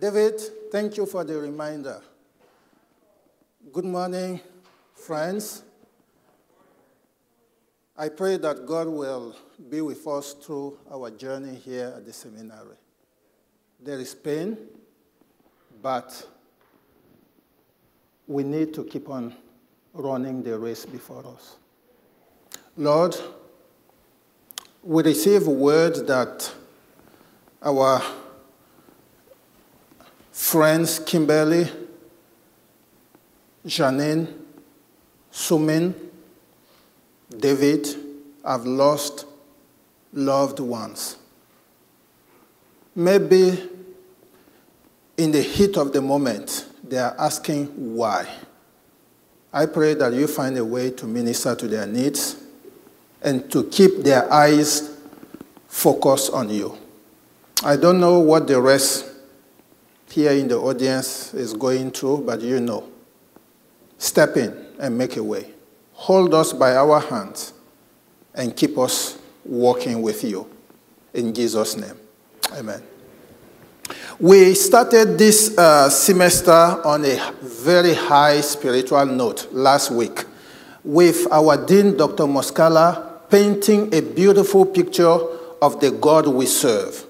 David, thank you for the reminder. Good morning, friends. I pray that God will be with us through our journey here at the seminary. There is pain, but we need to keep on running the race before us. Lord, we receive a word that our friends Kimberly, Janine, Sumin, David have lost loved ones. Maybe in the heat of the moment, they are asking why. I pray that you find a way to minister to their needs and to keep their eyes focused on you. I don't know what the rest here in the audience is going through, but you know. Step in and make a way. Hold us by our hands and keep us walking with you. In Jesus' name, amen. We started this semester on a very high spiritual note last week with our Dean, Dr. Moskala, painting a beautiful picture of the God we serve.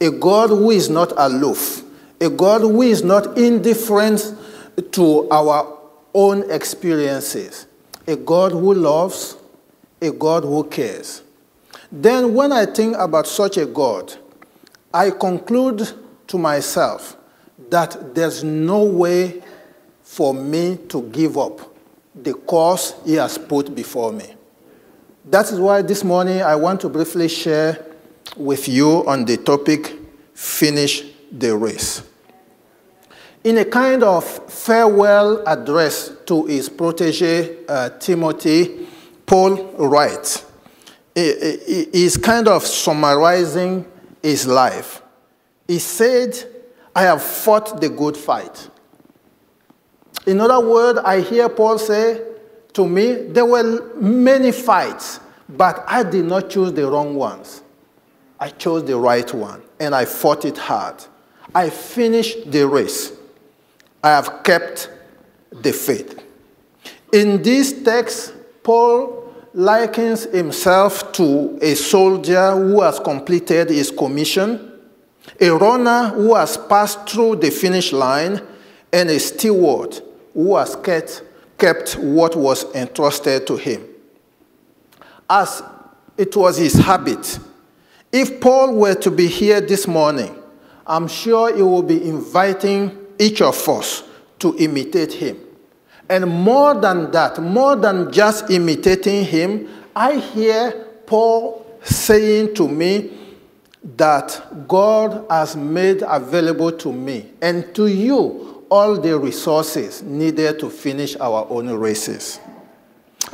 A God who is not aloof. A God who is not indifferent to our own experiences. A God who loves, a God who cares. Then when I think about such a God, I conclude to myself that there's no way for me to give up the course he has put before me. That is why this morning I want to briefly share with you on the topic, Finish the Race. In a kind of farewell address to his protege, Timothy, Paul writes, he's kind of summarizing his life. He said, I have fought the good fight. In other words, I hear Paul say to me, there were many fights, but I did not choose the wrong ones. I chose the right one, and I fought it hard. I finished the race. I have kept the faith. In this text, Paul likens himself to a soldier who has completed his commission, a runner who has passed through the finish line, and a steward who has kept what was entrusted to him. As it was his habit, if Paul were to be here this morning, I'm sure he will be inviting each of us to imitate him. And more than that, more than just imitating him, I hear Paul saying to me that God has made available to me and to you all the resources needed to finish our own races.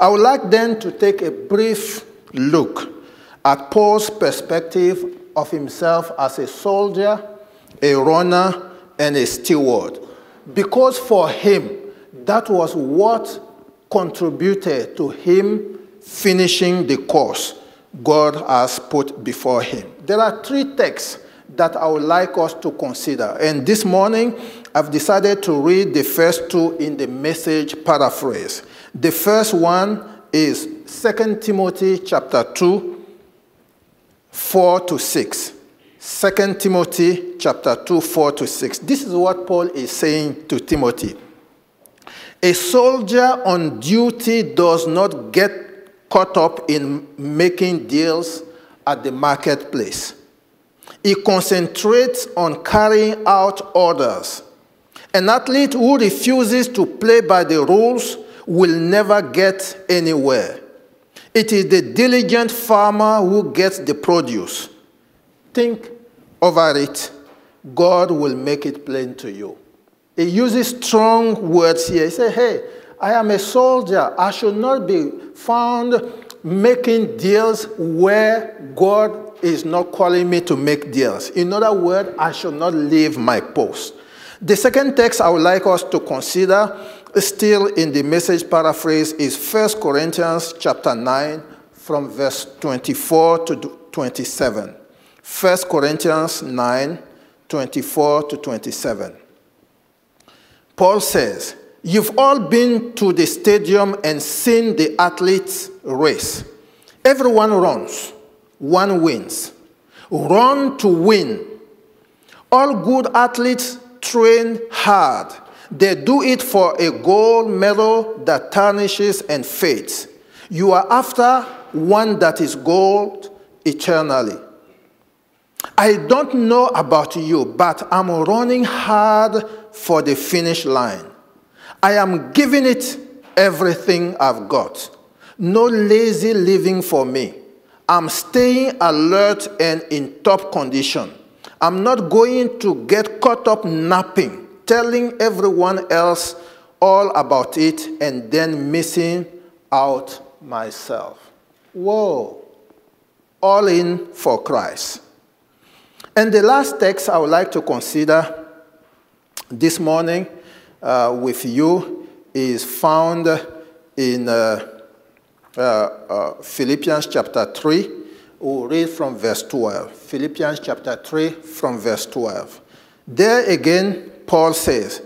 I would like then to take a brief look at Paul's perspective of himself as a soldier, a runner, and a steward. Because for him, that was what contributed to him finishing the course God has put before him. There are three texts that I would like us to consider. And this morning, I've decided to read the first two in the Message paraphrase. The first one is 2 Timothy chapter 2, 4 to 6. 2 Timothy chapter 2, 4 to 6. This is what Paul is saying to Timothy. A soldier on duty does not get caught up in making deals at the marketplace. He concentrates on carrying out orders. An athlete who refuses to play by the rules will never get anywhere. It is the diligent farmer who gets the produce. Think over it. God will make it plain to you. He uses strong words here. He says, hey, I am a soldier. I should not be found making deals where God is not calling me to make deals. In other words, I should not leave my post. The second text I would like us to consider, still in the Message paraphrase, is 1 Corinthians chapter 9 from verse 24 to 27. 1 Corinthians 9, 24 to 27. Paul says, "You've all been to the stadium and seen the athletes race. Everyone runs. One wins. Run to win. All good athletes train hard. They do it for a gold medal that tarnishes and fades. You are after one that is gold eternally. I don't know about you, but I'm running hard for the finish line. I am giving it everything I've got. No lazy living for me. I'm staying alert and in top condition. I'm not going to get caught up napping, telling everyone else all about it, and then missing out myself." Whoa. All in for Christ. And the last text I would like to consider this morning with you is found in Philippians chapter 3. We'll read from verse 12. Philippians chapter 3 from verse 12. There again, Paul says,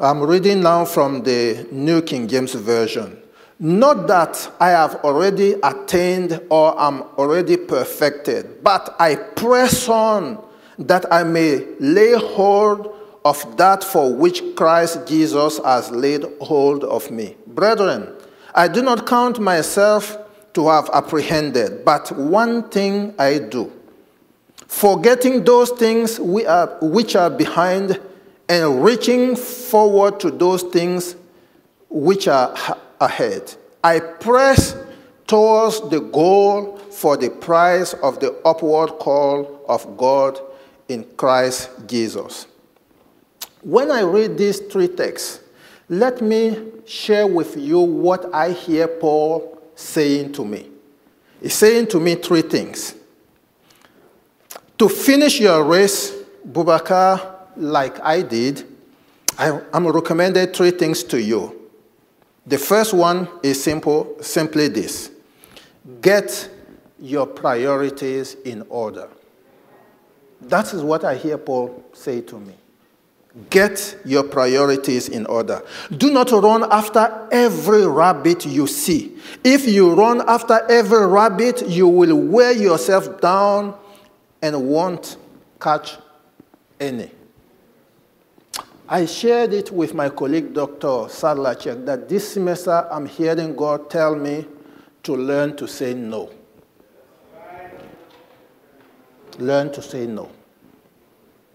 I'm reading now from the New King James Version, "Not that I have already attained or am already perfected, but I press on that I may lay hold of that for which Christ Jesus has laid hold of me. Brethren, I do not count myself to have apprehended, but one thing I do, forgetting those things which are behind and reaching forward to those things which are ahead. I press towards the goal for the prize of the upward call of God in Christ Jesus." When I read these three texts, let me share with you what I hear Paul saying to me. He's saying to me three things. To finish your race, Bubakar, like I did, I'm recommended three things to you. The first one is simply this: get your priorities in order. That is what I hear Paul say to me. Get your priorities in order. Do not run after every rabbit you see. If you run after every rabbit, you will wear yourself down and won't catch any. I shared it with my colleague, Dr. Sadlacek, that this semester I'm hearing God tell me to learn to say no. Learn to say no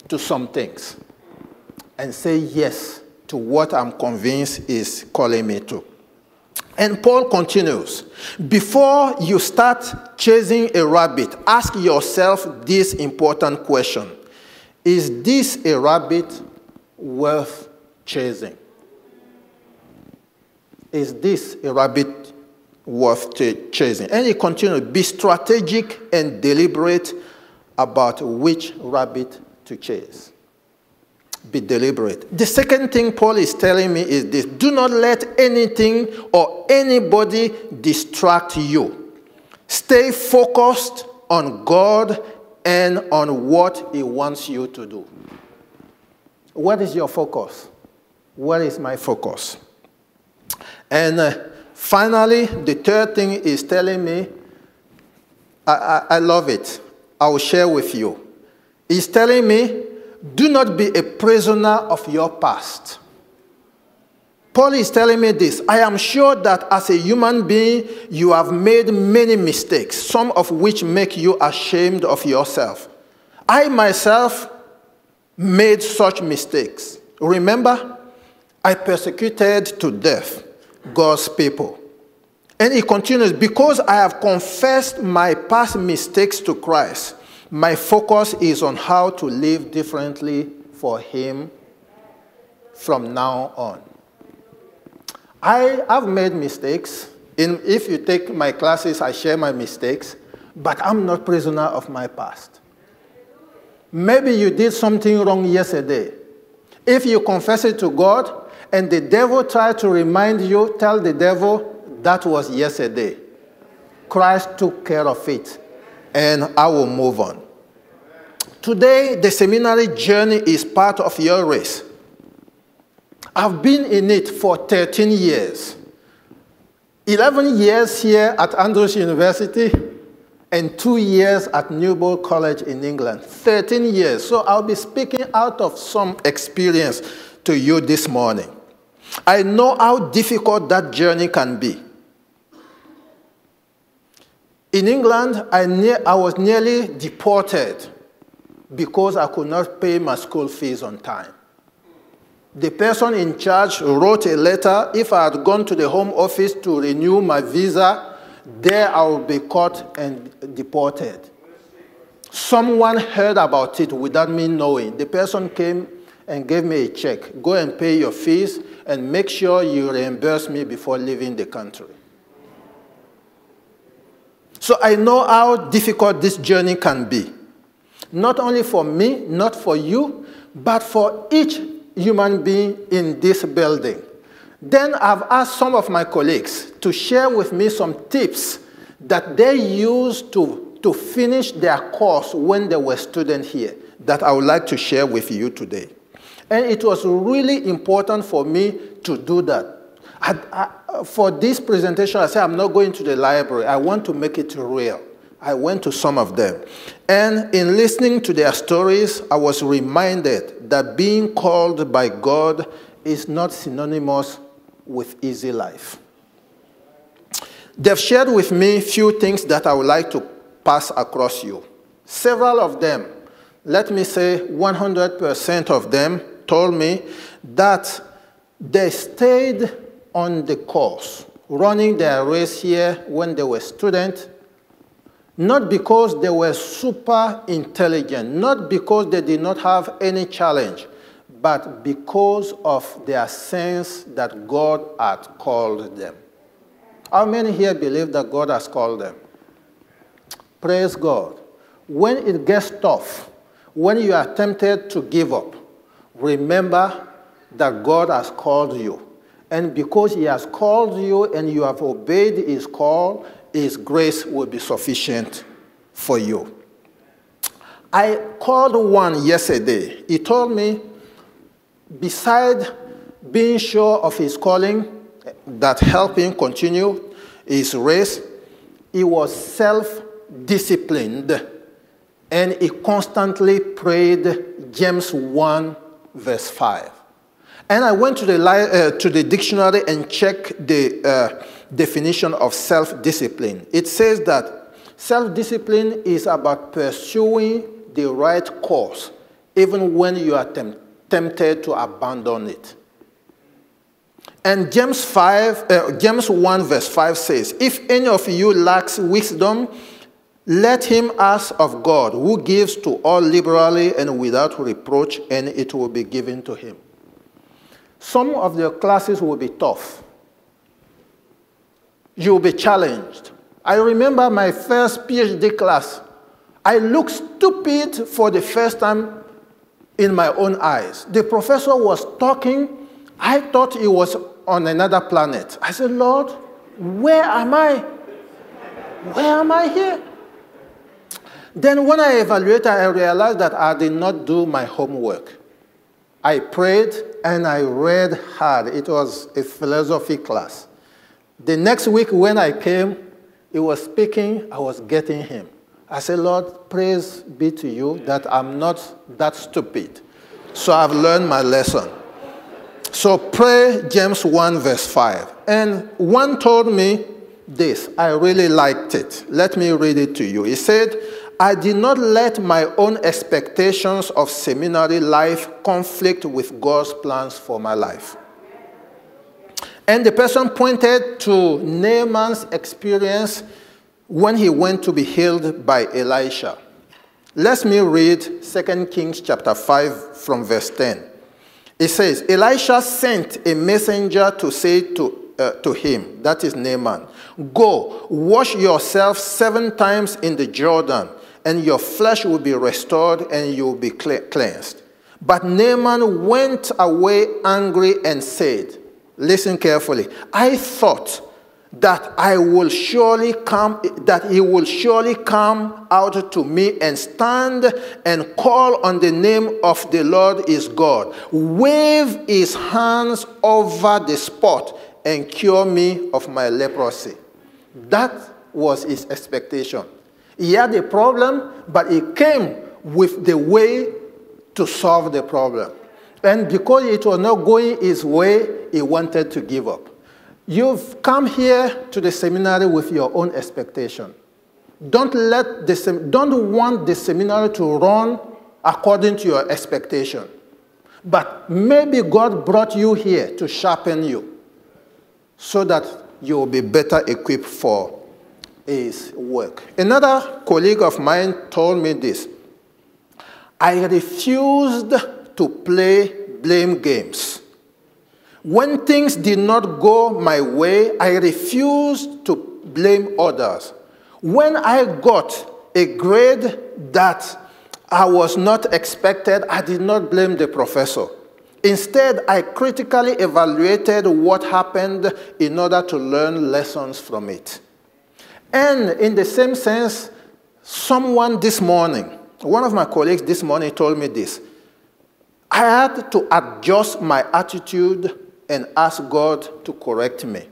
to some things and say yes to what I'm convinced is calling me to. And Paul continues, before you start chasing a rabbit, ask yourself this important question: is this a rabbit worth chasing? Is this a rabbit worth chasing? And he continues, be strategic and deliberate about which rabbit to chase. Be deliberate. The second thing Paul is telling me is this: do not let anything or anybody distract you. Stay focused on God and on what he wants you to do. What is your focus? What is my focus? And finally, the third thing is telling me, I love it. I will share with you. It's telling me, do not be a prisoner of your past. Paul is telling me this: I am sure that as a human being, you have made many mistakes, some of which make you ashamed of yourself. I myself made such mistakes. Remember, I persecuted to death God's people. And he continues, because I have confessed my past mistakes to Christ, my focus is on how to live differently for him from now on. I have made mistakes. If you take my classes, I share my mistakes, but I'm not prisoner of my past. Maybe you did something wrong yesterday. If you confess it to God and the devil tried to remind you, tell the devil, that was yesterday. Christ took care of it, and I will move on. Today, the seminary journey is part of your race. I've been in it for 13 years. 11 years here at Andrews University and 2 years at Newbold College in England. 13 years. So I'll be speaking out of some experience to you this morning. I know how difficult that journey can be. In England, I was nearly deported because I could not pay my school fees on time. The person in charge wrote a letter. If I had gone to the Home Office to renew my visa, there I would be caught and deported. Someone heard about it without me knowing. The person came and gave me a check. Go and pay your fees and make sure you reimburse me before leaving the country. So I know how difficult this journey can be. Not only for me, not for you, but for each human being in this building. Then I've asked some of my colleagues to share with me some tips that they used to finish their course when they were students here that I would like to share with you today. And it was really important for me to do that. For this presentation, I said, I'm not going to the library. I want to make it real. I went to some of them. And in listening to their stories, I was reminded that being called by God is not synonymous with easy life. They've shared with me a few things that I would like to pass across you. Several of them, let me say 100% of them, told me that they stayed on the course, running their race here when they were students, not because they were super intelligent, not because they did not have any challenge, but because of their sense that God had called them. How many here believe that God has called them? Praise God. When it gets tough, when you are tempted to give up, remember that God has called you. And because he has called you and you have obeyed his call, his grace will be sufficient for you. I called one yesterday. He told me, besides being sure of his calling that helped him continue his race, he was self-disciplined and he constantly prayed James 1, verse 5. And I went to the dictionary and checked the definition of self-discipline. It says that self-discipline is about pursuing the right course, even when you are tempted to abandon it. And James 1 verse 5 says, if any of you lacks wisdom, let him ask of God, who gives to all liberally and without reproach, and it will be given to him. Some of your classes will be tough. You will be challenged. I remember my first PhD class. I looked stupid for the first time in my own eyes. The professor was talking. I thought he was on another planet. I said, Lord, where am I? Where am I here? Then when I evaluated, I realized that I did not do my homework. I prayed and I read hard. It was a philosophy class. The next week when I came, he was speaking, I was getting him. I said, Lord, praise be to you that I'm not that stupid. So I've learned my lesson. So pray James 1 verse 5. And one told me this. I really liked it. Let me read it to you. He said, I did not let my own expectations of seminary life conflict with God's plans for my life. And the person pointed to Naaman's experience when he went to be healed by Elisha. Let me read 2 Kings chapter 5 from verse 10. It says, Elisha sent a messenger to say to him, that is Naaman, go, wash yourself 7 times in the Jordan, and your flesh will be restored and you will be cleansed. But Naaman went away angry and said, listen carefully, I thought that I will surely come, that he will surely come out to me and stand and call on the name of the Lord his God, wave his hands over the spot and cure me of my leprosy. That was his expectation. He had a problem, but he came with the way to solve the problem. And because it was not going his way, he wanted to give up. You've come here to the seminary with your own expectation. Don't want the seminary to run according to your expectation. But maybe God brought you here to sharpen you so that you will be better equipped for his work. Another colleague of mine told me this. I refused to play blame games. When things did not go my way, I refused to blame others. When I got a grade that I was not expected, I did not blame the professor. Instead, I critically evaluated what happened in order to learn lessons from it. And in the same sense, someone this morning, one of my colleagues this morning told me this. I had to adjust my attitude and ask God to correct me.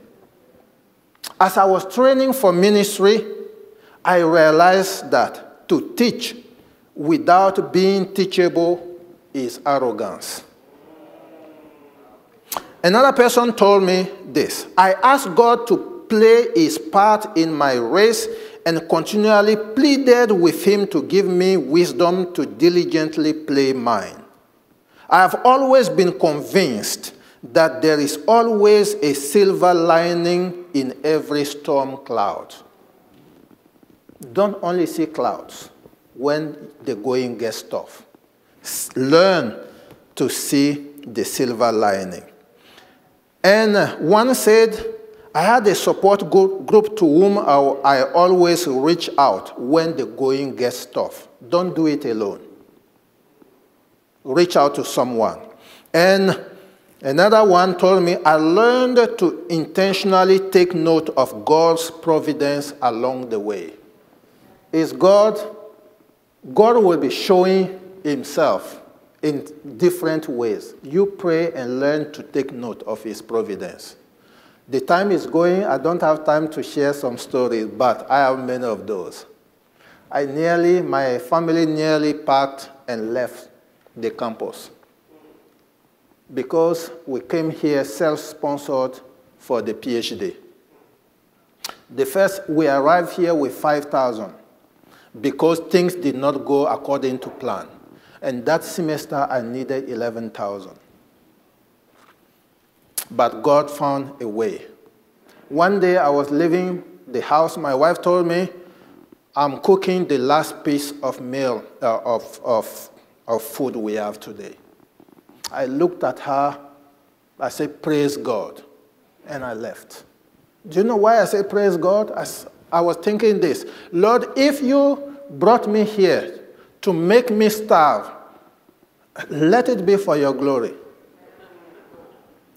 As I was training for ministry, I realized that to teach without being teachable is arrogance. Another person told me this. I asked God to play his part in my race and continually pleaded with him to give me wisdom to diligently play mine. I have always been convinced that there is always a silver lining in every storm cloud. Don't only see clouds when the going gets tough. Learn to see the silver lining. And one said, I had a support group to whom I always reach out when the going gets tough. Don't do it alone. Reach out to someone. And another one told me, I learned to intentionally take note of God's providence along the way. God will be showing himself in different ways. You pray and learn to take note of his providence. The time is going. I don't have time to share some stories, but I have many of those. My family nearly packed and left the campus because we came here self-sponsored for the PhD. We arrived here with 5,000 because things did not go according to plan. And that semester I needed 11,000. But God found a way. One day I was leaving the house. My wife told me, I'm cooking the last piece of meal, of food we have today. I looked at her, I said, praise God, and I left. Do you know why I said praise God? I was thinking this, Lord, if you brought me here to make me starve, let it be for your glory.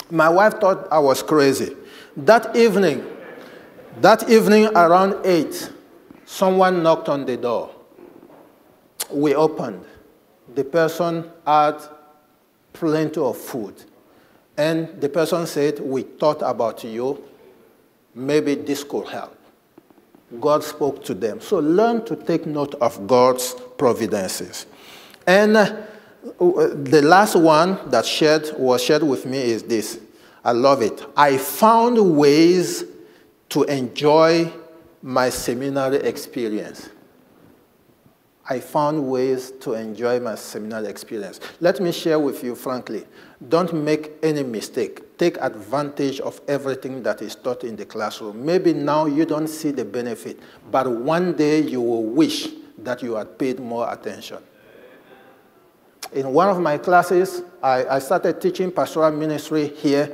My wife thought I was crazy. That evening around 8, someone knocked on the door. We opened. The person had plenty of food. And the person said, we thought about you. Maybe this could help. God spoke to them. So learn to take note of God's providences. And the last one that was shared with me is this. I love it. I found ways to enjoy my seminary experience. Let me share with you, frankly, don't make any mistake. Take advantage of everything that is taught in the classroom. Maybe now you don't see the benefit, but one day you will wish that you had paid more attention. In one of my classes, I started teaching pastoral ministry here.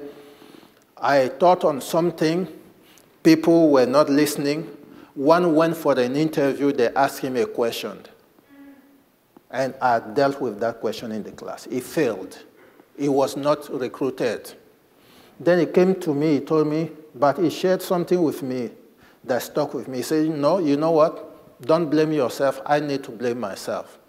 I taught on something. People were not listening. One went for an interview. They asked him a question. And I dealt with that question in the class. He failed. He was not recruited. Then he came to me, he told me, but he shared something with me that stuck with me. He said, no, you know what? Don't blame yourself. I need to blame myself.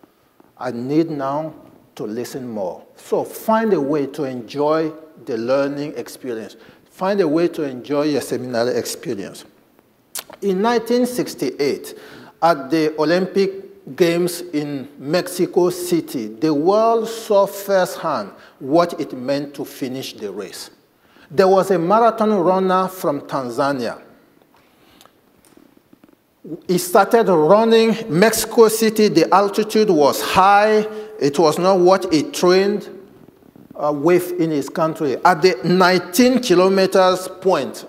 I need now to listen more. So find a way to enjoy the learning experience. Find a way to enjoy your seminary experience. In 1968, at the Olympic Games in Mexico City, the world saw firsthand what it meant to finish the race. There was a marathon runner from Tanzania. He started running Mexico City. The altitude was high. It was not what he trained with in his country. At the 19 kilometers point,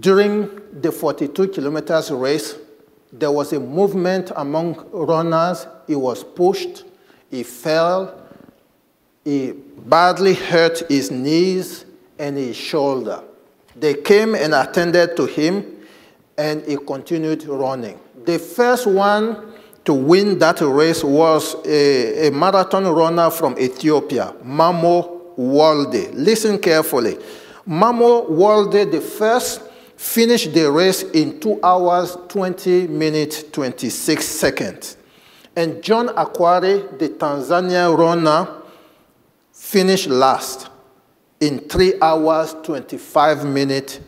during the 42 kilometers race, there was a movement among runners. He was pushed. He fell. He badly hurt his knees and his shoulder. They came and attended to him, and he continued running. The first one to win that race was a marathon runner from Ethiopia, Mamo Wolde. Listen carefully. Mamo Wolde, the first, finished the race in 2 hours, 20 minutes, 26 seconds. And John Akwari, the Tanzanian runner, finished last in 3 hours, 25 minutes,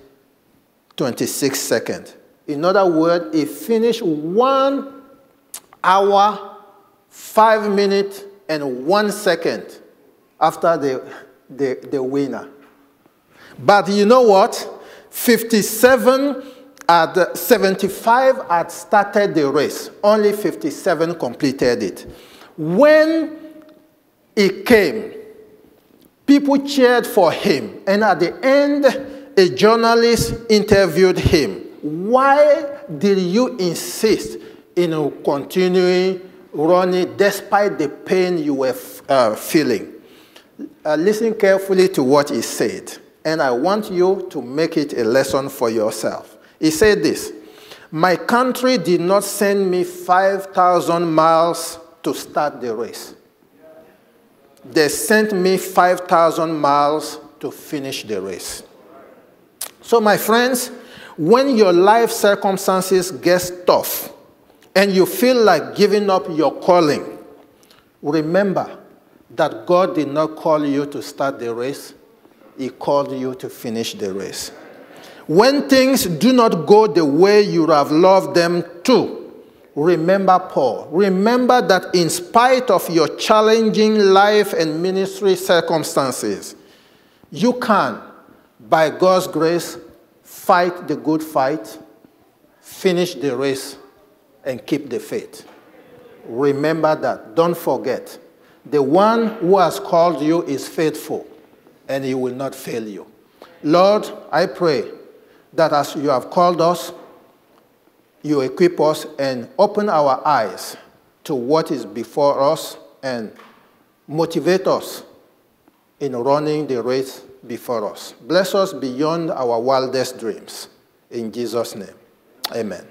26 seconds. In other words, he finished 1 hour, 5 minutes, and 1 second after the winner. But you know what? 75 had started the race. Only 57 completed it. When he came, people cheered for him. And at the end, a journalist interviewed him. Why did you insist in continuing running despite the pain you were feeling? Listen carefully to what he said. And I want you to make it a lesson for yourself. He said this: my country did not send me 5,000 miles to start the race. They sent me 5,000 miles to finish the race. So my friends, when your life circumstances get tough and you feel like giving up your calling, remember that God did not call you to start the race. He called you to finish the race. When things do not go the way you have loved them to, remember Paul. Remember that in spite of your challenging life and ministry circumstances, you can, by God's grace, fight the good fight, finish the race, and keep the faith. Remember that. Don't forget. The one who has called you is faithful, and he will not fail you. Lord, I pray that as you have called us, you equip us and open our eyes to what is before us and motivate us in running the race before us. Bless us beyond our wildest dreams. In Jesus' name, amen.